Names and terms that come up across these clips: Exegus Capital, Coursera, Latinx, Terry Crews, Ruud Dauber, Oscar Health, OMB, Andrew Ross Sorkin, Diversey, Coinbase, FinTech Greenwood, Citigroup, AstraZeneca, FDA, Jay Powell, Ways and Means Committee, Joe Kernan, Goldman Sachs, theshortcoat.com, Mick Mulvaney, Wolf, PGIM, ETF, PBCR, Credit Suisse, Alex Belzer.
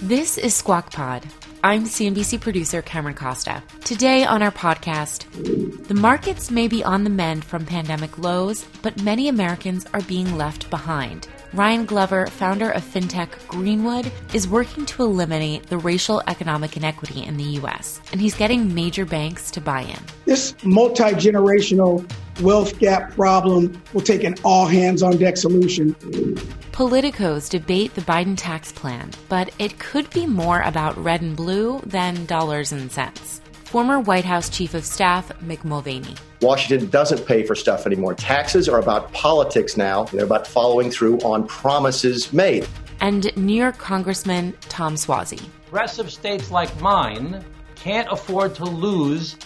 This is Squawk Pod. I'm CNBC producer Cameron Costa. Today on our podcast, the markets may be on the mend from pandemic lows, but many Americans are being left behind. Ryan Glover, founder of FinTech Greenwood, is working to eliminate the racial economic inequity in the U.S., and he's getting major banks to buy in. This multi-generational wealth gap problem will take an all-hands-on-deck solution. Politicos debate the Biden tax plan, but it could be more about red and blue than dollars and cents. Former White House Chief of Staff Mick Mulvaney. Washington doesn't pay for stuff anymore. Taxes are about politics now. They're about following through on promises made. And New York Congressman Tom Suozzi. Progressive states like mine can't afford to lose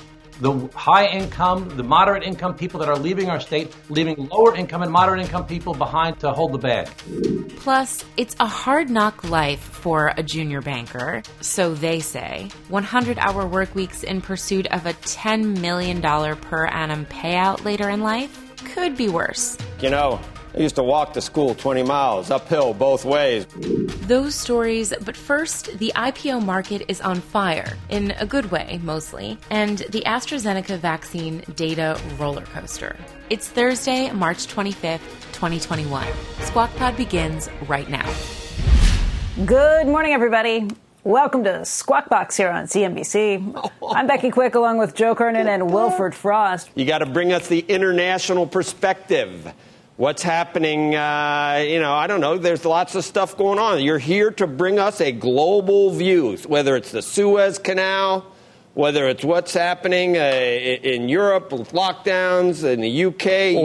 the high income, the moderate income people that are leaving our state, leaving lower income and moderate income people behind to hold the bag. Plus, it's a hard knock life for a junior banker, so they say. 100-hour work weeks in pursuit of a $10 million per annum payout later in life could be worse. You know, I used to walk to school 20 miles, uphill both ways. Those stories, but first, the IPO market is on fire, in a good way, mostly, and the AstraZeneca vaccine data roller coaster. It's Thursday, March 25th, 2021. Squawk Pod begins right now. Good morning, everybody. Welcome to Squawk Box here on CNBC. I'm Becky Quick, along with Joe Kernan and Wilfred Frost. You got to bring us the international perspective. What's happening, I don't know. There's lots of stuff going on. You're here to bring us a global view, whether it's the Suez Canal, whether it's what's happening in Europe with lockdowns, in the UK.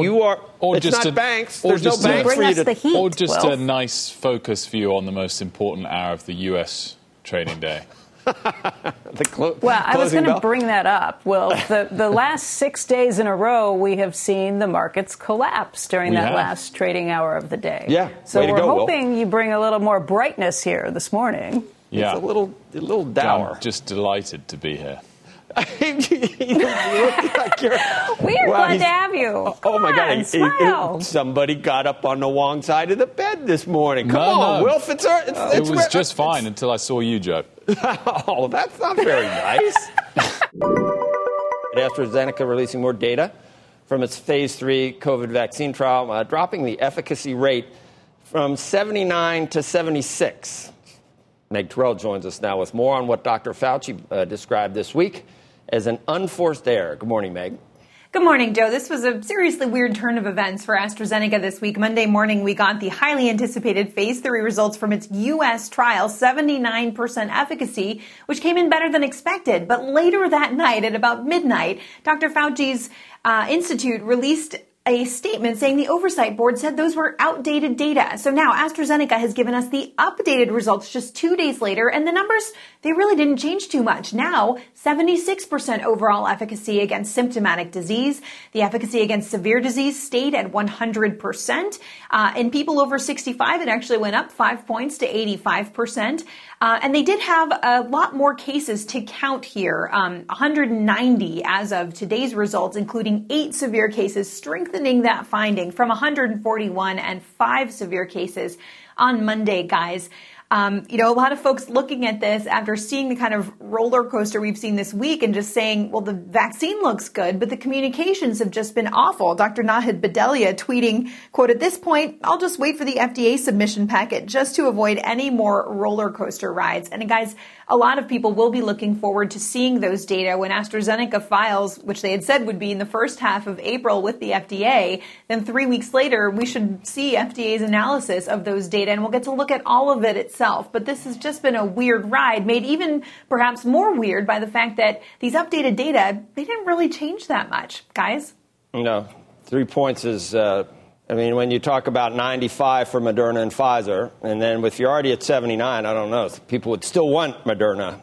Or it's just not banks. There's no banks for you to... Or just a nice focus view on the most important hour of the U.S. trading day. I was going to bring that up. Well, the last 6 days in a row, we have seen the markets collapse during last trading hour of the day. Yeah. So we're hoping you bring a little more brightness here this morning. Yeah. It's a little dour. I'm just delighted to be here. Glad to have you. Come on, my God. Somebody got up on the wrong side of the bed this morning. Come on, Wilf. It was just fine until I saw you, Joe. Oh, that's not very nice. AstraZeneca releasing more data from its phase 3 COVID vaccine trial, dropping the efficacy rate from 79 to 76. Meg Terrell joins us now with more on what Dr. Fauci described this week as an unforced error. Good morning, Meg. Good morning, Joe. This was a seriously weird turn of events for AstraZeneca this week. Monday morning, we got the highly anticipated phase 3 results from its U.S. trial, 79% efficacy, which came in better than expected. But later that night, at about midnight, Dr. Fauci's institute released a statement saying the oversight board said those were outdated data. So now AstraZeneca has given us the updated results just 2 days later, and the numbers, they really didn't change too much. Now, 76% overall efficacy against symptomatic disease. The efficacy against severe disease stayed at 100%. In people over 65, it actually went up 5 points to 85%. And they did have a lot more cases to count here, 190 as of today's results, including 8 severe cases, strengthening that finding from 141 and 5 severe cases on Monday, guys. A lot of folks looking at this after seeing the kind of roller coaster we've seen this week and just saying, well, the vaccine looks good, but the communications have just been awful. Dr. Nahid Bedelia tweeting, quote, "At this point, I'll just wait for the FDA submission packet just to avoid any more roller coaster rides." And guys, a lot of people will be looking forward to seeing those data when AstraZeneca files, which they had said would be in the first half of April with the FDA. Then 3 weeks later, we should see FDA's analysis of those data, and we'll get to look at all of it itself. But this has just been a weird ride, made even perhaps more weird by the fact that these updated data, they didn't really change that much, guys. No, 3 points is I mean, when you talk about 95 for Moderna and Pfizer, and then if you're already at 79, I don't know. People would still want Moderna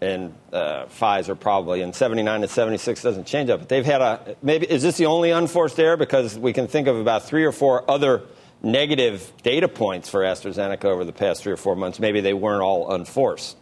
and Pfizer probably, and 79 to 76 doesn't change that. But they've had a maybe. Is this the only unforced error? Because we can think of about 3 or 4 other negative data points for AstraZeneca over the past 3 or 4 months. Maybe they weren't all unforced.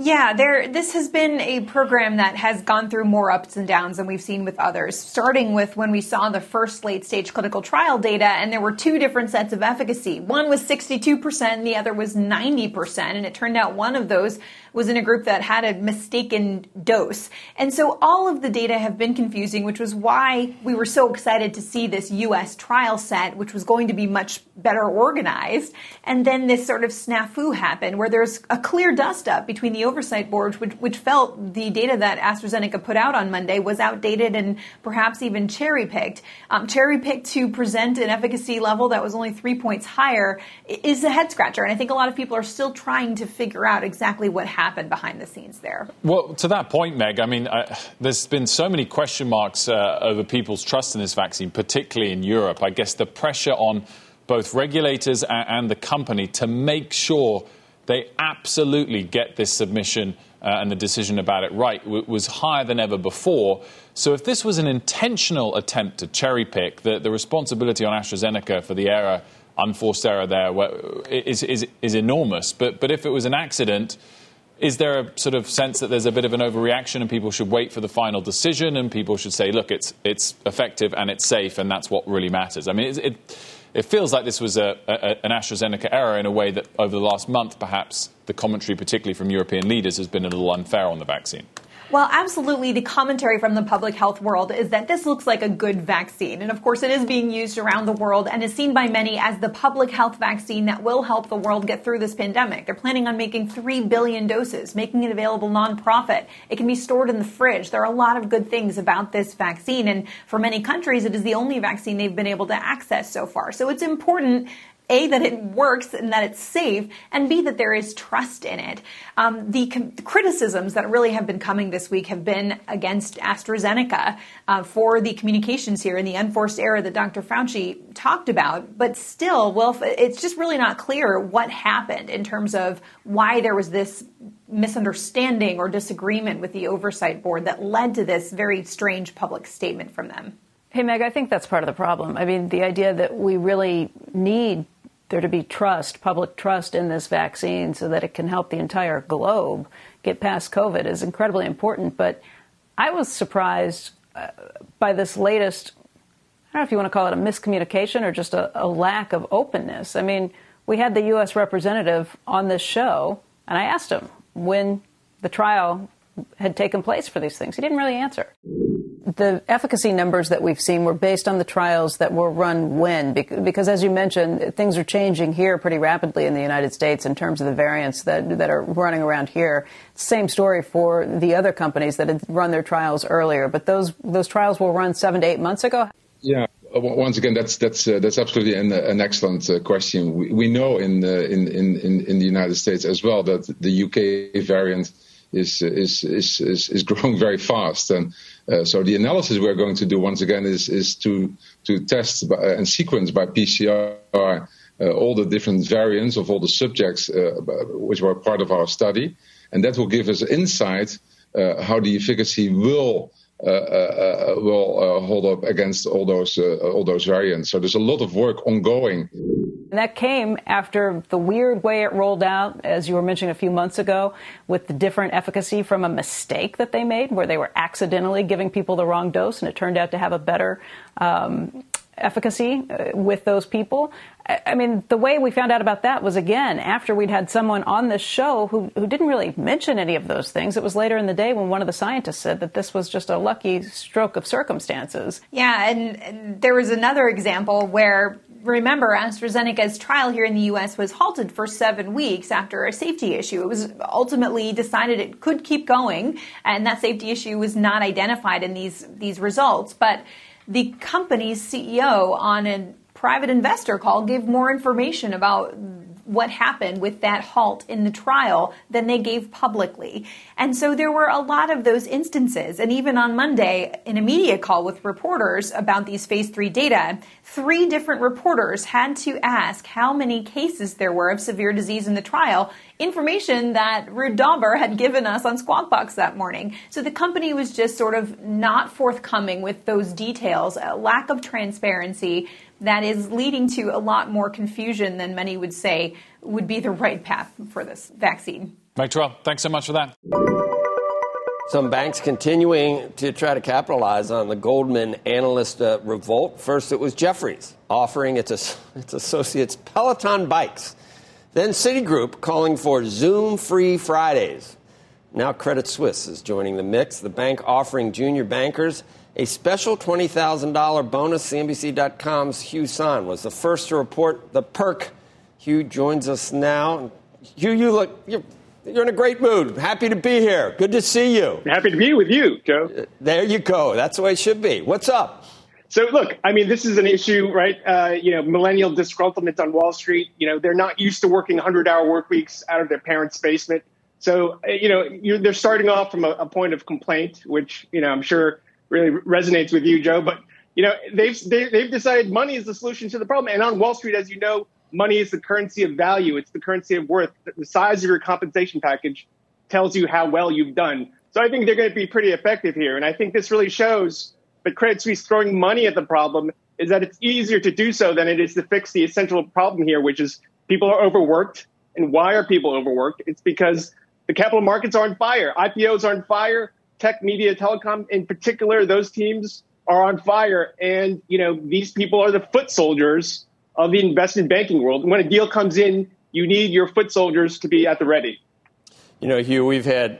Yeah, this has been a program that has gone through more ups and downs than we've seen with others, starting with when we saw the first late-stage clinical trial data, and there were 2 different sets of efficacy. One was 62% and the other was 90%, and it turned out one of those was in a group that had a mistaken dose. And so all of the data have been confusing, which was why we were so excited to see this U.S. trial set, which was going to be much better organized. And then this sort of snafu happened where there's a clear dust-up between the Oversight Board, which felt the data that AstraZeneca put out on Monday was outdated and perhaps even cherry-picked. Cherry-picked to present an efficacy level that was only 3 points higher is a head-scratcher. And I think a lot of people are still trying to figure out exactly what happened behind the scenes there. Well, to that point, Meg, I mean, there's been so many question marks over people's trust in this vaccine, particularly in Europe. I guess the pressure on both regulators and the company to make sure they absolutely get this submission and the decision about it right was higher than ever before. So if this was an intentional attempt to cherry pick, the responsibility on AstraZeneca for the error, unforced error there is enormous. But if it was an accident, is there a sort of sense that there's a bit of an overreaction and people should wait for the final decision and people should say, look, it's effective and it's safe and that's what really matters? I mean, it feels like this was an AstraZeneca error in a way that over the last month, perhaps the commentary, particularly from European leaders, has been a little unfair on the vaccine. Well, absolutely. The commentary from the public health world is that this looks like a good vaccine. And of course, it is being used around the world and is seen by many as the public health vaccine that will help the world get through this pandemic. They're planning on making 3 billion doses, making it available nonprofit. It can be stored in the fridge. There are a lot of good things about this vaccine. And for many countries, it is the only vaccine they've been able to access so far. So it's important, A, that it works and that it's safe, and B, that there is trust in it. The criticisms that really have been coming this week have been against AstraZeneca for the communications here and the unforced error that Dr. Fauci talked about. But still, Wolf, it's just really not clear what happened in terms of why there was this misunderstanding or disagreement with the Oversight Board that led to this very strange public statement from them. Hey, Meg, I think that's part of the problem. I mean, the idea that we really need there to be trust, public trust in this vaccine so that it can help the entire globe get past COVID is incredibly important. But I was surprised by this latest, I don't know if you want to call it a miscommunication or just a lack of openness. I mean, we had the U.S. representative on this show, and I asked him when the trial had taken place for these things. He didn't really answer. The efficacy numbers that we've seen were based on the trials that were run when? Because as you mentioned, things are changing here pretty rapidly in the United States in terms of the variants that are running around here. Same story for the other companies that had run their trials earlier. But those trials were run 7 to 8 months ago? Yeah. Once again, that's absolutely an excellent question. We know in the United States as well that the UK variant is growing very fast. And so the analysis we're going to do once again is to test and sequence by PCR all the different variants of all the subjects which were part of our study. And that will give us insight how the efficacy will hold up against all those variants. So there's a lot of work ongoing. And that came after the weird way it rolled out, as you were mentioning a few months ago, with the different efficacy from a mistake that they made, where they were accidentally giving people the wrong dose, and it turned out to have a better efficacy with those people. I mean, the way we found out about that was, again, after we'd had someone on this show who didn't really mention any of those things. It was later in the day when one of the scientists said that this was just a lucky stroke of circumstances. Yeah, and there was another example where, remember, AstraZeneca's trial here in the U.S. was halted for 7 weeks after a safety issue. It was ultimately decided it could keep going, and that safety issue was not identified in these results. But the company's CEO on a private investor call gave more information about what happened with that halt in the trial than they gave publicly. And so there were a lot of those instances. And even on Monday, in a media call with reporters about these phase 3 data, 3 different reporters had to ask how many cases there were of severe disease in the trial, information that Ruud Dauber had given us on Squawk Box that morning. So the company was just sort of not forthcoming with those details, a lack of transparency that is leading to a lot more confusion than many would say would be the right path for this vaccine. Meg Terrell, thanks so much for that. Some banks continuing to try to capitalize on the Goldman analyst revolt. First, it was Jefferies offering its associates Peloton bikes. Then Citigroup calling for Zoom-free Fridays. Now Credit Suisse is joining the mix, the bank offering junior bankers a special $20,000 bonus. CNBC.com's Hugh Son was the first to report the perk. Hugh joins us now. Hugh, you look, you're in a great mood. Happy to be here. Good to see you. Happy to be with you, Joe. There you go. That's the way it should be. What's up? So, look, I mean, this is an issue, right? Millennial disgruntlement on Wall Street. They're not used to working 100-hour work weeks out of their parents' basement. So, they're starting off from a point of complaint, which, I'm sure really resonates with you, Joe. But, they've decided money is the solution to the problem. And on Wall Street, as you know, money is the currency of value. It's the currency of worth. The size of your compensation package tells you how well you've done. So I think they're going to be pretty effective here. And I think this really shows that Credit Suisse throwing money at the problem is that it's easier to do so than it is to fix the essential problem here, which is people are overworked. And why are people overworked? It's because the capital markets are on fire. IPOs are on fire. Tech, media, telecom, in particular, those teams are on fire. And, these people are the foot soldiers of the investment banking world. And when a deal comes in, you need your foot soldiers to be at the ready. Hugh, we've had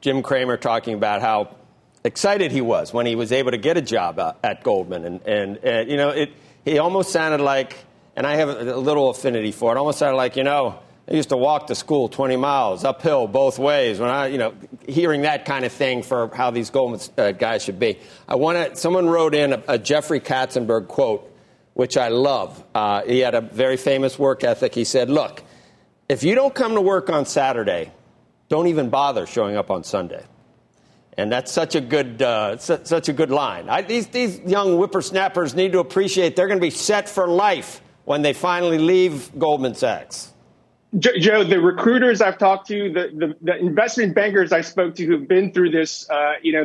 Jim Cramer talking about how excited he was when he was able to get a job at Goldman. And he almost sounded like, and I have a little affinity for it, almost sounded like, I used to walk to school 20 miles uphill both ways when I, hearing that kind of thing for how these Goldman guys should be. Someone wrote in a Jeffrey Katzenberg quote, which I love. He had a very famous work ethic. He said, look, if you don't come to work on Saturday, don't even bother showing up on Sunday. And that's such a good such a good line. These young whippersnappers need to appreciate they're going to be set for life when they finally leave Goldman Sachs. Joe, the recruiters I've talked to, the investment bankers I spoke to who've been through this,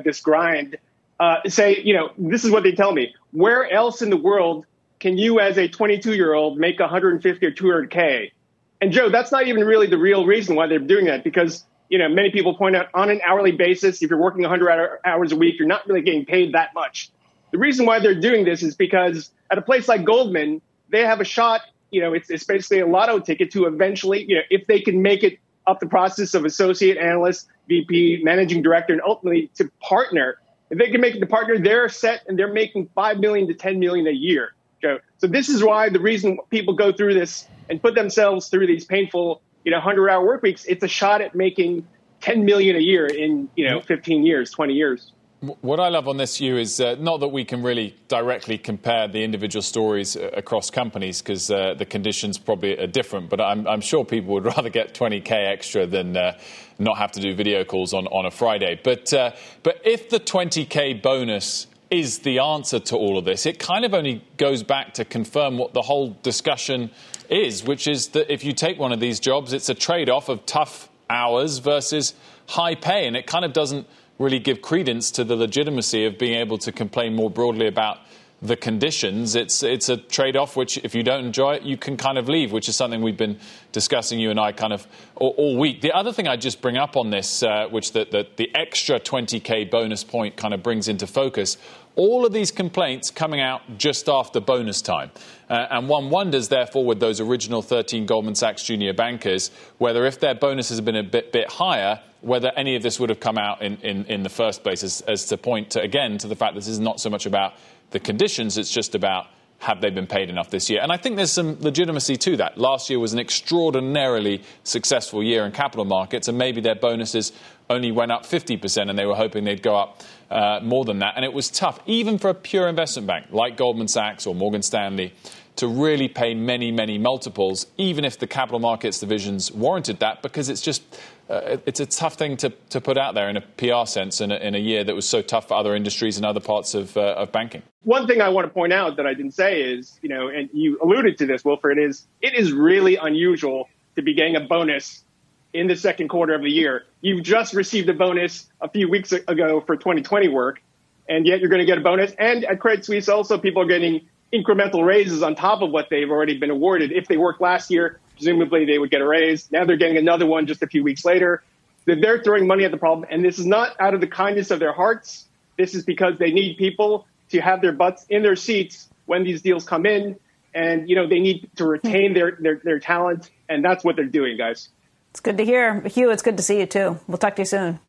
this grind, say, this is what they tell me. Where else in the world can you as a 22-year-old make 150 or 200K? And Joe, that's not even really the real reason why they're doing that, because, many people point out on an hourly basis, if you're working 100 hours a week, you're not really getting paid that much. The reason why they're doing this is because at a place like Goldman, they have a shot. It's basically a lotto ticket to eventually, if they can make it up the process of associate analyst, VP, managing director, and ultimately to partner. If they can make it to partner, they're set and they're making $5 million to $10 million a year. So this is why the reason people go through this and put themselves through these painful, 100-hour work weeks. It's a shot at making $10 million a year in, 15 years, 20 years. What I love on this, Hugh, is not that we can really directly compare the individual stories across companies because the conditions probably are different, but I'm sure people would rather get 20K extra than not have to do video calls on a Friday. But if the 20K bonus is the answer to all of this, it kind of only goes back to confirm what the whole discussion is, which is that if you take one of these jobs, it's a trade-off of tough hours versus high pay, and it kind of doesn't really give credence to the legitimacy of being able to complain more broadly about the conditions. It's a trade-off which, if you don't enjoy it, you can kind of leave, which is something we've been discussing, you and I, kind of all week. The other thing I just bring up on this, which the extra 20K bonus point kind of brings into focus, all of these complaints coming out just after bonus time. And one wonders, therefore, with those original 13 Goldman Sachs junior bankers, whether if their bonuses had been a bit higher, whether any of this would have come out in the first place, as to point to, again, to the fact this is not so much about the conditions, it's just about have they been paid enough this year. And I think there's some legitimacy to that. Last year was an extraordinarily successful year in capital markets, and maybe their bonuses only went up 50%, and they were hoping they'd go up more than that. And it was tough, even for a pure investment bank like Goldman Sachs or Morgan Stanley, to really pay many, many multiples, even if the capital markets divisions warranted that, because it's just it's a tough thing to put out there in a PR sense in a year that was so tough for other industries and other parts of banking. One thing I want to point out that I didn't say is, you know, and you alluded to this, Wilfred, is it is really unusual to be getting a bonus in the second quarter of the year. You just received a bonus a few weeks ago for 2020 work, and yet you're going to get a bonus. And at Credit Suisse, also, people are getting incremental raises on top of what they've already been awarded. If they worked last year, presumably they would get a raise. Now they're getting another one just a few weeks later. They're throwing money at the problem, and this is not out of the kindness of their hearts. This is because they need people to have their butts in their seats when these deals come in, and you know they need to retain their talent, and that's what they're doing, guys. It's good to hear. Hugh, it's good to see you, too. We'll talk to you soon.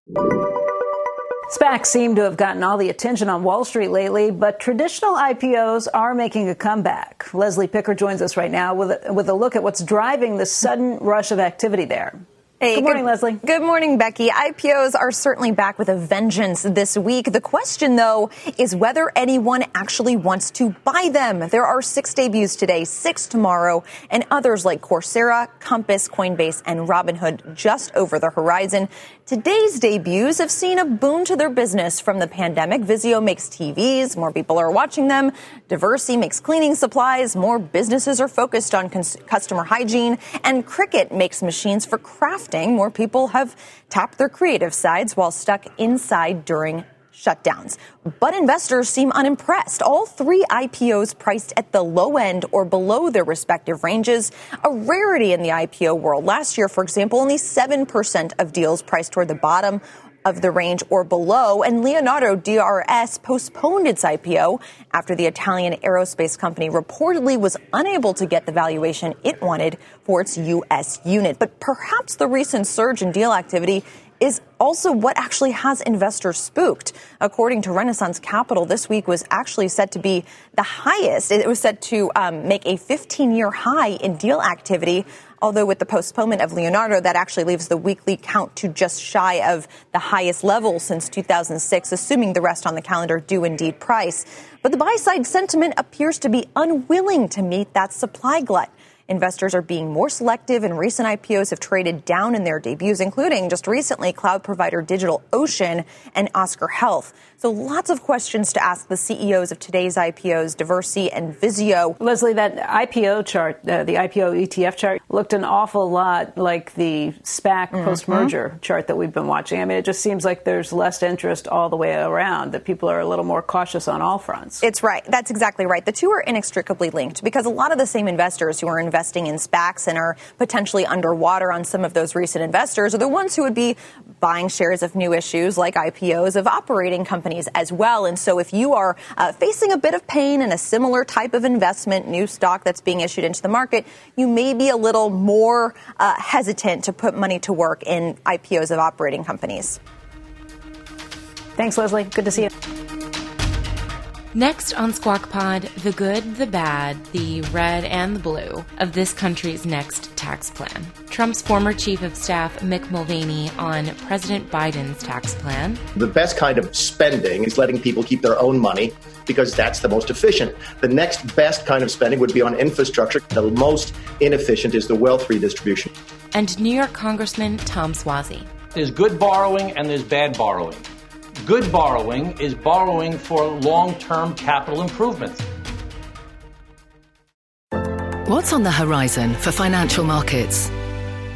SPACs seem to have gotten all the attention on Wall Street lately, but traditional IPOs are making a comeback. Leslie Picker joins us right now with a look at what's driving the sudden rush of activity there. Hey, good morning, Leslie. Good morning, Becky. IPOs are certainly back with a vengeance this week. The question, though, is whether anyone actually wants to buy them. There are 6 debuts today, 6 tomorrow, and others like Coursera, Compass, Coinbase, and Robinhood just over the horizon. Today's debuts have seen a boon to their business from the pandemic. Vizio makes TVs. More people are watching them. Diversey makes cleaning supplies. More businesses are focused on customer hygiene. And Cricut makes machines for crafting. More people have tapped their creative sides while stuck inside during shutdowns. But investors seem unimpressed. All 3 IPOs priced at the low end or below their respective ranges, a rarity in the IPO world. Last year, for example, only 7% of deals priced toward the bottom of the range or below, and Leonardo DRS postponed its IPO after the Italian aerospace company reportedly was unable to get the valuation it wanted for its U.S. unit. But perhaps the recent surge in deal activity is also what actually has investors spooked. According to Renaissance Capital, this week was actually set to be the highest. It was set to make a 15-year high in deal activity, although with the postponement of Leonardo, that actually leaves the weekly count to just shy of the highest level since 2006, assuming the rest on the calendar do indeed price. But the buy-side sentiment appears to be unwilling to meet that supply glut. Investors are being more selective, and recent IPOs have traded down in their debuts, including just recently cloud provider DigitalOcean and Oscar Health. So lots of questions to ask the CEOs of today's IPOs, Diversey and Vizio. Leslie, that IPO chart, the IPO ETF chart, looked an awful lot like the SPAC post-merger chart that we've been watching. I mean, it just seems like there's less interest all the way around, that people are a little more cautious on all fronts. It's right. That's exactly right. The two are inextricably linked because a lot of the same investors who are investing in SPACs and are potentially underwater on some of those recent investors are the ones who would be buying shares of new issues like IPOs of operating companies as well. And so if you are facing a bit of pain in a similar type of investment, new stock that's being issued into the market, you may be a little more hesitant to put money to work in IPOs of operating companies. Thanks, Leslie. Good to see you. Next on Squawk Pod, the good, the bad, the red, and the blue of this country's next tax plan. Trump's former chief of staff, Mick Mulvaney, on President Biden's tax plan. The best kind of spending is letting people keep their own money because that's the most efficient. The next best kind of spending would be on infrastructure. The most inefficient is the wealth redistribution. And New York Congressman Tom Suozzi. There's good borrowing and there's bad borrowing. Good borrowing is borrowing for long-term capital improvements. What's on the horizon for financial markets?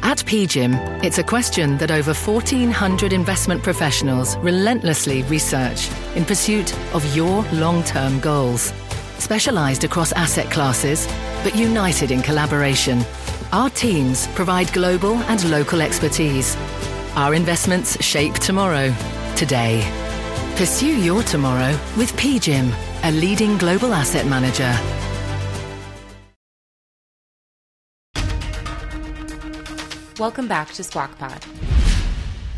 At PGIM, it's a question that over 1,400 investment professionals relentlessly research in pursuit of your long-term goals. Specialized across asset classes, but united in collaboration, our teams provide global and local expertise. Our investments shape tomorrow. Today. Pursue your tomorrow with PGIM, a leading global asset manager. Welcome back to Squawk Pod.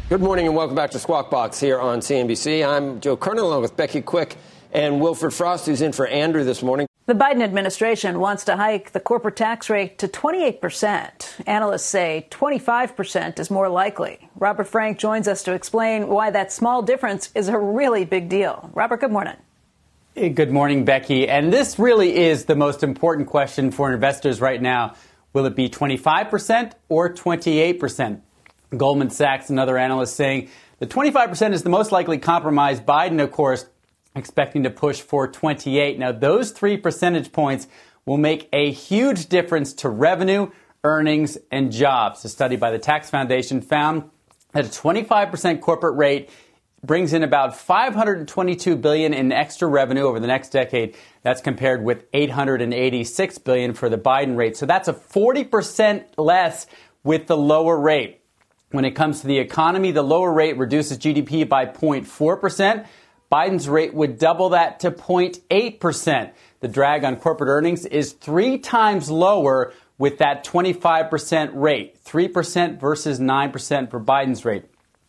Good morning and welcome back to Squawk Box here on CNBC. I'm Joe Kernan along with Becky Quick and Wilfred Frost, who's in for Andrew this morning. The Biden administration wants to hike the corporate tax rate to 28%. Analysts say 25% is more likely. Robert Frank joins us to explain why that small difference is a really big deal. Robert, good morning. Good morning, Becky. And this really is the most important question for investors right now. Will it be 25% or 28%? Goldman Sachs and other analysts saying the 25% is the most likely compromise. Biden, of course, expecting to push for 28. Now, those 3 percentage points will make a huge difference to revenue, earnings, and jobs. A study by the Tax Foundation found that a 25% corporate rate brings in about $522 billion in extra revenue over the next decade. That's compared with $886 billion for the Biden rate. So that's a 40% less with the lower rate. When it comes to the economy, the lower rate reduces GDP by 0.4%. Biden's rate would double that to 0.8%. The drag on corporate earnings is 3 times lower with that 25% rate, 3% versus 9% for Biden's rate.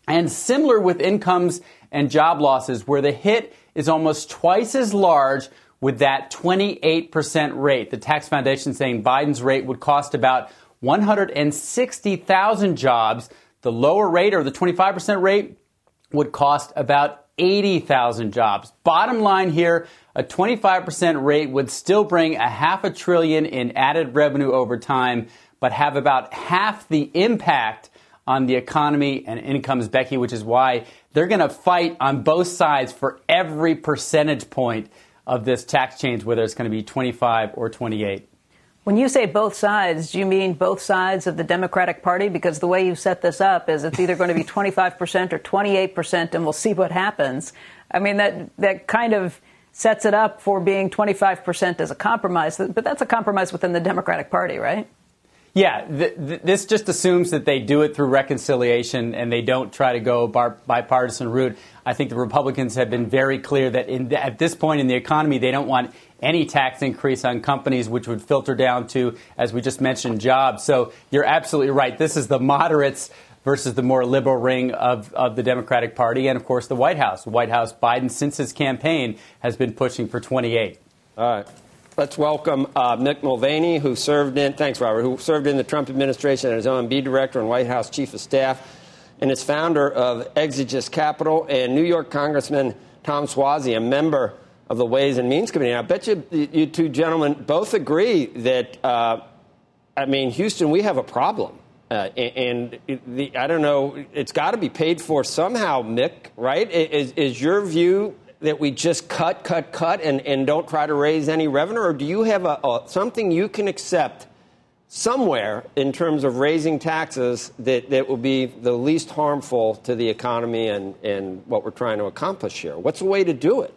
And similar with incomes and job losses, where the hit is almost twice as large with that 28% rate. The Tax Foundation saying Biden's rate would cost about 160,000 jobs. The lower rate, or the 25% rate, would cost about 80,000 jobs. Bottom line here, a 25% rate would still bring $500 billion in added revenue over time, but have about half the impact on the economy and incomes, Becky, which is why they're going to fight on both sides for every percentage point of this tax change, whether it's going to be 25 or 28. When you say both sides, do you mean both sides of the Democratic Party? Because the way you set this up is it's either going to be 25% or 28%, and we'll see what happens. I mean, that kind of sets it up for being 25% as a compromise, but that's a compromise within the Democratic Party, right? Yeah, this just assumes that they do it through reconciliation and they don't try to go bipartisan route. I think the Republicans have been very clear that at this point in the economy, they don't want any tax increase on companies, which would filter down to, as we just mentioned, jobs. So you're absolutely right. This is the moderates versus the more liberal ring of the Democratic Party and, of course, the White House. The White House, Biden, since his campaign, has been pushing for 28. All right. Let's welcome Mick Mulvaney, who served in the Trump administration as OMB director and White House chief of staff, and is founder of Exegus Capital, and New York Congressman Tom Suozzi, a member of the Ways and Means Committee. And I bet you two gentlemen both agree that, Houston, we have a problem. I don't know, it's got to be paid for somehow, Mick, right? Is your view that we just cut, and don't try to raise any revenue? Or do you have something you can accept somewhere in terms of raising taxes that will be the least harmful to the economy and what we're trying to accomplish here? What's the way to do it?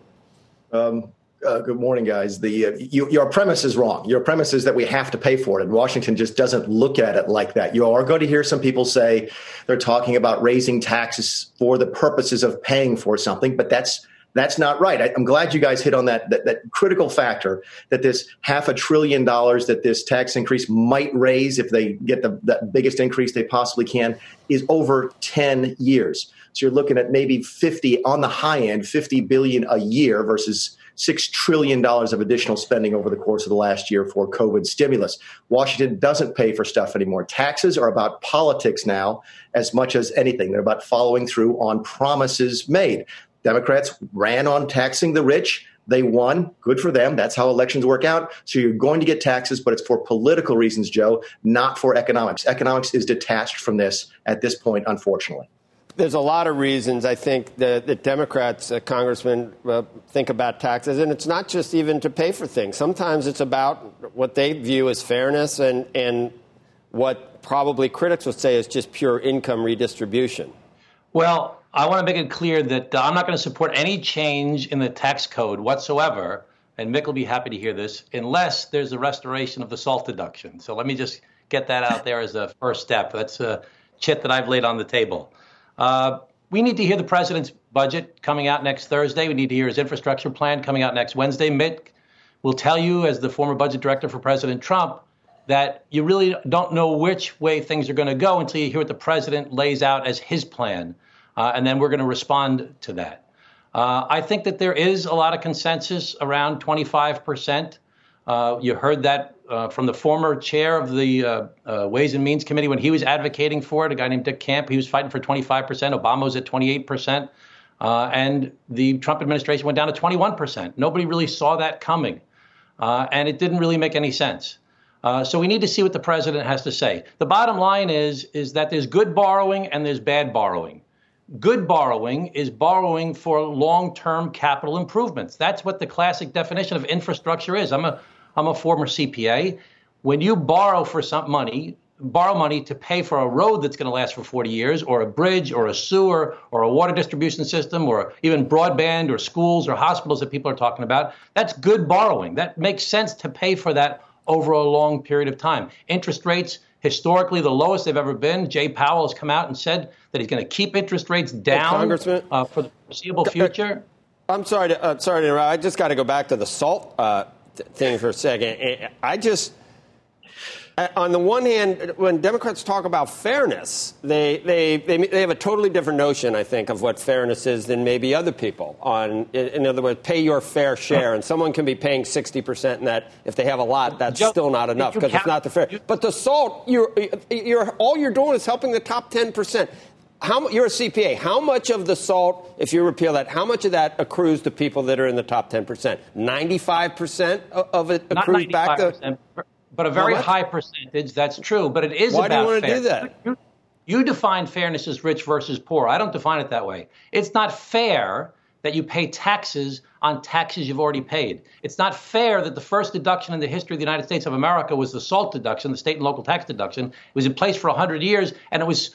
Good morning, guys. Your premise is wrong. Your premise is that we have to pay for it, and Washington just doesn't look at it like that. You are going to hear some people say they're talking about raising taxes for the purposes of paying for something, but that's not right. I'm glad you guys hit on that critical factor that this $500 billion that this tax increase might raise if they get the biggest increase they possibly can is over 10 years. So you're looking at maybe 50 on the high end, $50 billion a year versus $6 trillion of additional spending over the course of the last year for COVID stimulus. Washington doesn't pay for stuff anymore. Taxes are about politics now as much as anything. They're about following through on promises made. Democrats ran on taxing the rich. They won. Good for them. That's how elections work out. So you're going to get taxes, but it's for political reasons, Joe, not for economics. Economics is detached from this at this point, unfortunately. There's a lot of reasons, I think, the Democrats, Congressman, think about taxes. And it's not just even to pay for things. Sometimes it's about what they view as fairness and what probably critics would say is just pure income redistribution. Well, I want to make it clear that I'm not going to support any change in the tax code whatsoever, and Mick will be happy to hear this, unless there's a restoration of the SALT deduction. So let me just get that out there as a first step. That's a chit that I've laid on the table. We need to hear the president's budget coming out next Thursday. We need to hear his infrastructure plan coming out next Wednesday. Mick will tell you, as the former budget director for President Trump, that you really don't know which way things are going to go until you hear what the president lays out as his plan. And then we're going to respond to that. I think that there is a lot of consensus around 25%. You heard that from the former chair of the Ways and Means Committee when he was advocating for it, a guy named Dick Camp. He was fighting for 25%. Obama was at 28%. And the Trump administration went down to 21%. Nobody really saw that coming. And it didn't really make any sense. So we need to see what the president has to say. The bottom line is that there's good borrowing and there's bad borrowing. Good borrowing is borrowing for long-term capital improvements. That's what the classic definition of infrastructure is. I'm a former CPA. When you borrow money to pay for a road that's going to last for 40 years, or a bridge, or a sewer, or a water distribution system, or even broadband, or schools, or hospitals that people are talking about, that's good borrowing. That makes sense to pay for that over a long period of time. Interest rates, historically the lowest they've ever been. Jay Powell has come out and said that he's going to keep interest rates down for the foreseeable future. I'm sorry to interrupt. I just got to go back to the SALT thing for a second. On the one hand, when Democrats talk about fairness, they have a totally different notion, I think, of what fairness is than maybe other people. In other words, pay your fair share. And someone can be paying 60%, and that if they have a lot, that's still not enough because it's not the fair. But the SALT, all you're doing is helping the top 10%. You're a CPA. How much of the SALT, if you repeal that, how much of that accrues to people that are in the top 10%? 95% of it accrues back to... But a very high percentage, that's true. But it is about fairness. Why do you want to do that? You define fairness as rich versus poor. I don't define it that way. It's not fair that you pay taxes on taxes you've already paid. It's not fair that the first deduction in the history of the United States of America was the SALT deduction, the state and local tax deduction. It was in place for 100 years, and it was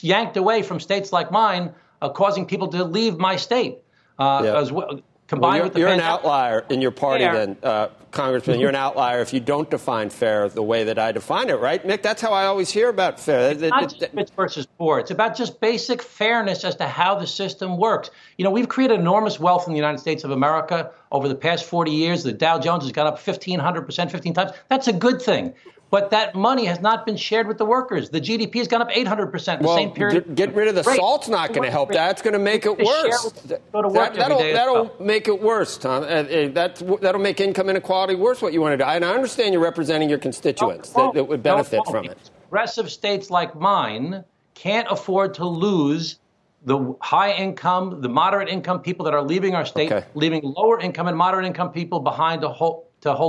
yanked away from states like mine, causing people to leave my state as well. You're an outlier in your party then, Congressman. You're an outlier if you don't define fair the way that I define it, right, Mick? That's how I always hear about fair. It's not just rich versus poor. It's about just basic fairness as to how the system works. You know, we've created enormous wealth in the United States of America over the past 40 years. The Dow Jones has gone up 1,500%, 15 times. That's a good thing. But that money has not been shared with the workers. The GDP has gone up 800% in the same period. Getting rid of the SALT's not going to help that. It's going to make it worse. That'll make it worse, Tom. That'll make income inequality worse, what you want to do. And I understand you're representing your constituents that would benefit from it. Progressive states like mine can't afford to lose the high income, the moderate income people that are leaving our state, leaving lower income and moderate income people behind to hold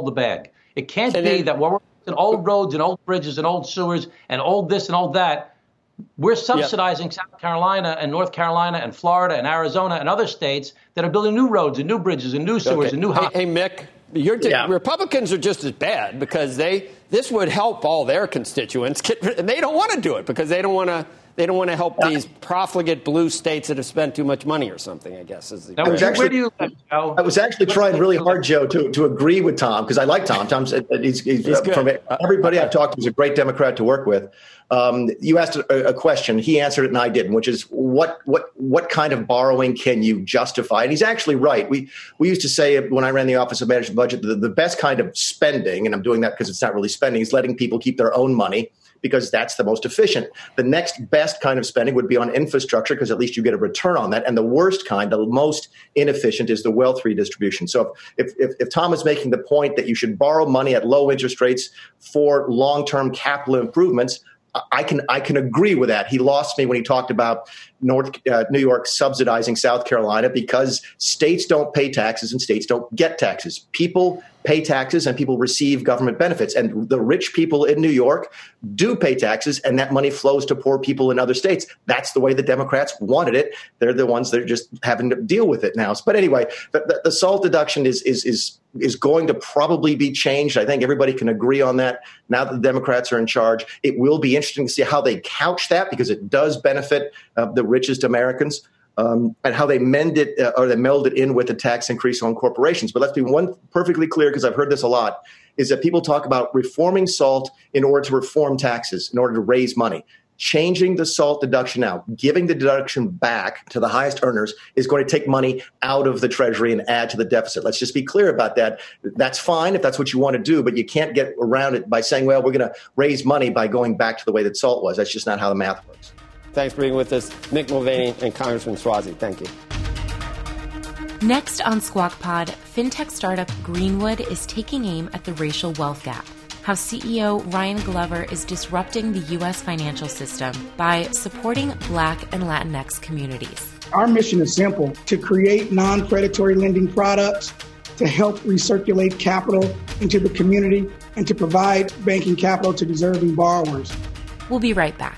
the bag. It can't be that what we're and old roads and old bridges and old sewers and old this and old that. We're subsidizing South Carolina and North Carolina and Florida and Arizona and other states that are building new roads and new bridges and new sewers and new hospitals. Hey, Mick, Republicans are just as bad because this would help all their constituents. And they don't want to do it because they don't want to help these profligate blue states that have spent too much money or something, I guess. I was actually trying really hard, Joe, to agree with Tom, because I like Tom. Tom's he's from everybody I've talked to is a great Democrat to work with. You asked a question. He answered it and I didn't, which is what kind of borrowing can you justify? And he's actually right. We used to say when I ran the Office of Management Budget, the best kind of spending, and I'm doing that because it's not really spending, is letting people keep their own money, because that's the most efficient. The next best kind of spending would be on infrastructure, because at least you get a return on that. And the worst kind, the most inefficient, is the wealth redistribution. So if Tom is making the point that you should borrow money at low interest rates for long-term capital improvements, I can agree with that. He lost me when he talked about New York subsidizing South Carolina, because states don't pay taxes and states don't get taxes. People pay taxes and people receive government benefits. And the rich people in New York do pay taxes, and that money flows to poor people in other states. That's the way the Democrats wanted it. They're the ones that are just having to deal with it now. But anyway, the SALT deduction is going to probably be changed. I think everybody can agree on that now that the Democrats are in charge. It will be interesting to see how they couch that, because it does benefit the richest Americans, and how they mend it or they meld it in with the tax increase on corporations. But let's be perfectly clear, because I've heard this a lot, is that people talk about reforming SALT in order to reform taxes, in order to raise money. Changing the SALT deduction now, giving the deduction back to the highest earners, is going to take money out of the Treasury and add to the deficit. Let's just be clear about that. That's fine if that's what you want to do, but you can't get around it by saying, well, we're going to raise money by going back to the way that SALT was. That's just not how the math works. Thanks for being with us, Mick Mulvaney and Congressman Suozzi. Thank you. Next on Squawk Pod, fintech startup Greenwood is taking aim at the racial wealth gap. How CEO Ryan Glover is disrupting the U.S. financial system by supporting Black and Latinx communities. Our mission is simple, to create non-predatory lending products, to help recirculate capital into the community, and to provide banking capital to deserving borrowers. We'll be right back.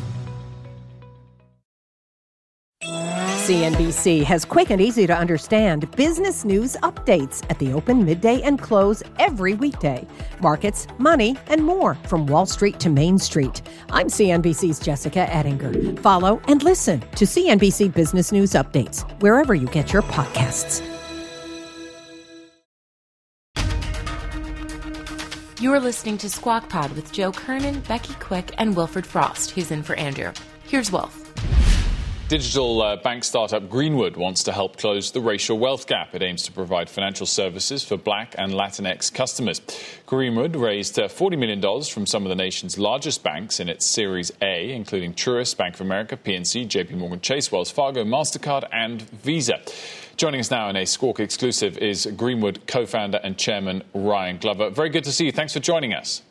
CNBC has quick and easy to understand business news updates at the open, midday, and close every weekday. Markets, money, and more from Wall Street to Main Street. I'm CNBC's Jessica Ettinger. Follow and listen to CNBC Business News Updates wherever you get your podcasts. You're listening to Squawk Pod with Joe Kernan, Becky Quick, and Wilfred Frost, who's in for Andrew. Here's Wolf. Digital bank startup Greenwood wants to help close the racial wealth gap. It aims to provide financial services for Black and Latinx customers. Greenwood raised $40 million from some of the nation's largest banks in its Series A, including Truist, Bank of America, PNC, JP Morgan Chase, Wells Fargo, MasterCard and Visa. Joining us now in a Squawk exclusive is Greenwood co-founder and chairman Ryan Glover. Very good to see you. Thanks for joining us.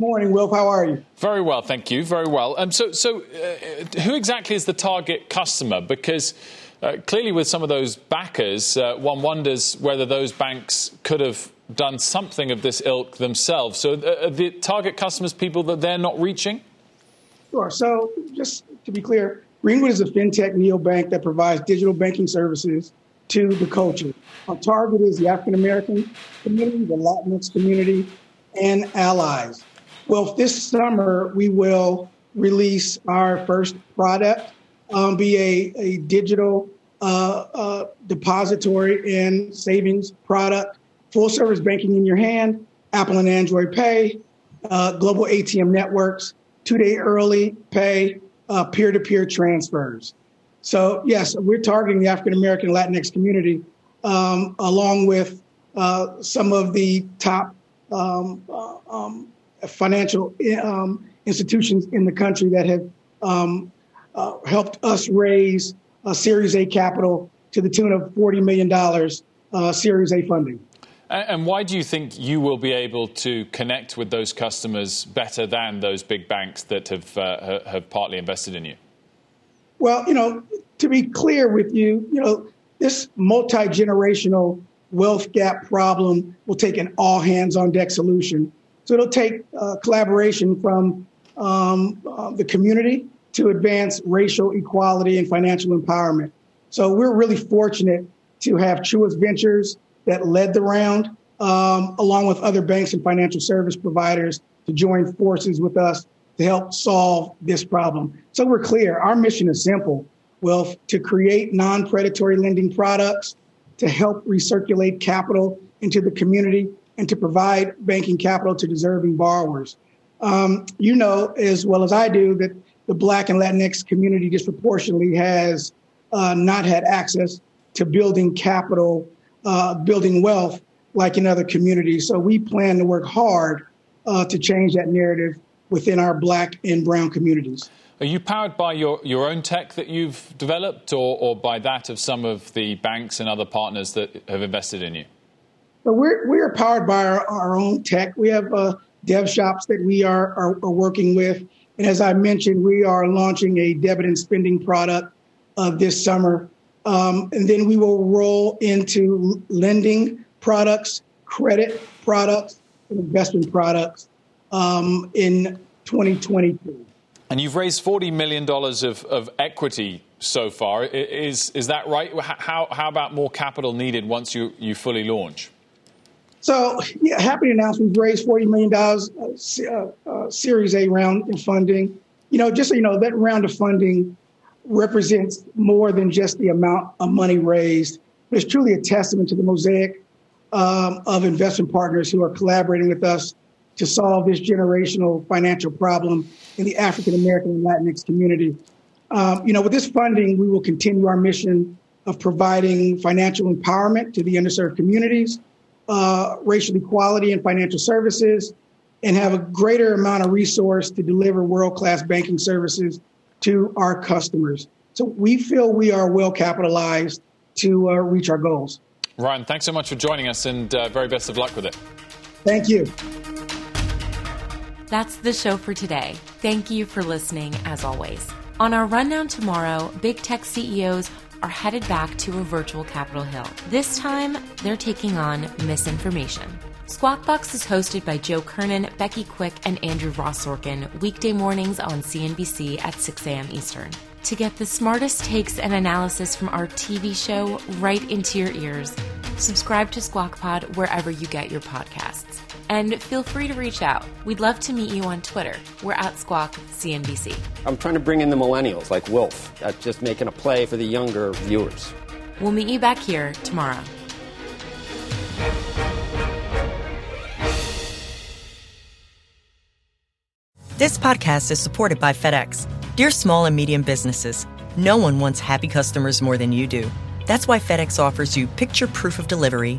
Morning, Wilf. How are you? Very well, thank you. Very well. Who exactly is the target customer? Because clearly with some of those backers, one wonders whether those banks could have done something of this ilk themselves. So are the target customers people that they're not reaching? Sure. So just to be clear, Greenwood is a fintech neobank that provides digital banking services to the culture. Our target is the African-American community, the Latinx community, and allies. Well, this summer, we will release our first product, be a digital depository and savings product, full-service banking in your hand, Apple and Android Pay, global ATM networks, two-day early pay, peer-to-peer transfers. So, yes, we're targeting the African-American Latinx community along with some of the top financial institutions in the country that have helped us raise Series A capital to the tune of $40 million Series A funding. And why do you think you will be able to connect with those customers better than those big banks that have partly invested in you? Well, you know, to be clear with you, you know, this multi-generational wealth gap problem will take an all-hands-on-deck solution. So it'll take collaboration from the community to advance racial equality and financial empowerment. So we're really fortunate to have Truist Ventures that led the round, along with other banks and financial service providers to join forces with us to help solve this problem. So we're clear. Our mission is simple, well, to create non-predatory lending products, to help recirculate capital into the community, and to provide banking capital to deserving borrowers. You know as well as I do that the Black and Latinx community disproportionately has not had access to building capital, building wealth like in other communities. So we plan to work hard to change that narrative within our Black and Brown communities. Are you powered by your own tech that you've developed or by that of some of the banks and other partners that have invested in you? So we're powered by our own tech. We have dev shops that we are working with. And as I mentioned, we are launching a debit and spending product this summer. And then we will roll into lending products, credit products, and investment products in 2022. And you've raised $40 million of equity so far. Is that right? How about more capital needed once you fully launch? So, yeah, happy to announce we've raised $40 million Series A round in funding. You know, just so you know, that round of funding represents more than just the amount of money raised. But it's truly a testament to the mosaic of investment partners who are collaborating with us to solve this generational financial problem in the African-American and Latinx community. With this funding, we will continue our mission of providing financial empowerment to the underserved communities, racial equality in financial services, and have a greater amount of resource to deliver world-class banking services to our customers. So we feel we are well capitalized to reach our goals. Ryan, thanks so much for joining us, and very best of luck with it. Thank you. That's the show for today. Thank you for listening, as always. On our rundown tomorrow, big tech CEOs are headed back to a virtual Capitol Hill. This time, they're taking on misinformation. Squawk Box is hosted by Joe Kernan, Becky Quick, and Andrew Ross Sorkin, weekday mornings on CNBC at 6 a.m. Eastern. To get the smartest takes and analysis from our TV show right into your ears, subscribe to Squawk Pod wherever you get your podcasts. And feel free to reach out. We'd love to meet you on Twitter. We're at Squawk CNBC. I'm trying to bring in the millennials like Wolf, just making a play for the younger viewers. We'll meet you back here tomorrow. This podcast is supported by FedEx. Dear small and medium businesses, no one wants happy customers more than you do. That's why FedEx offers you picture proof of delivery,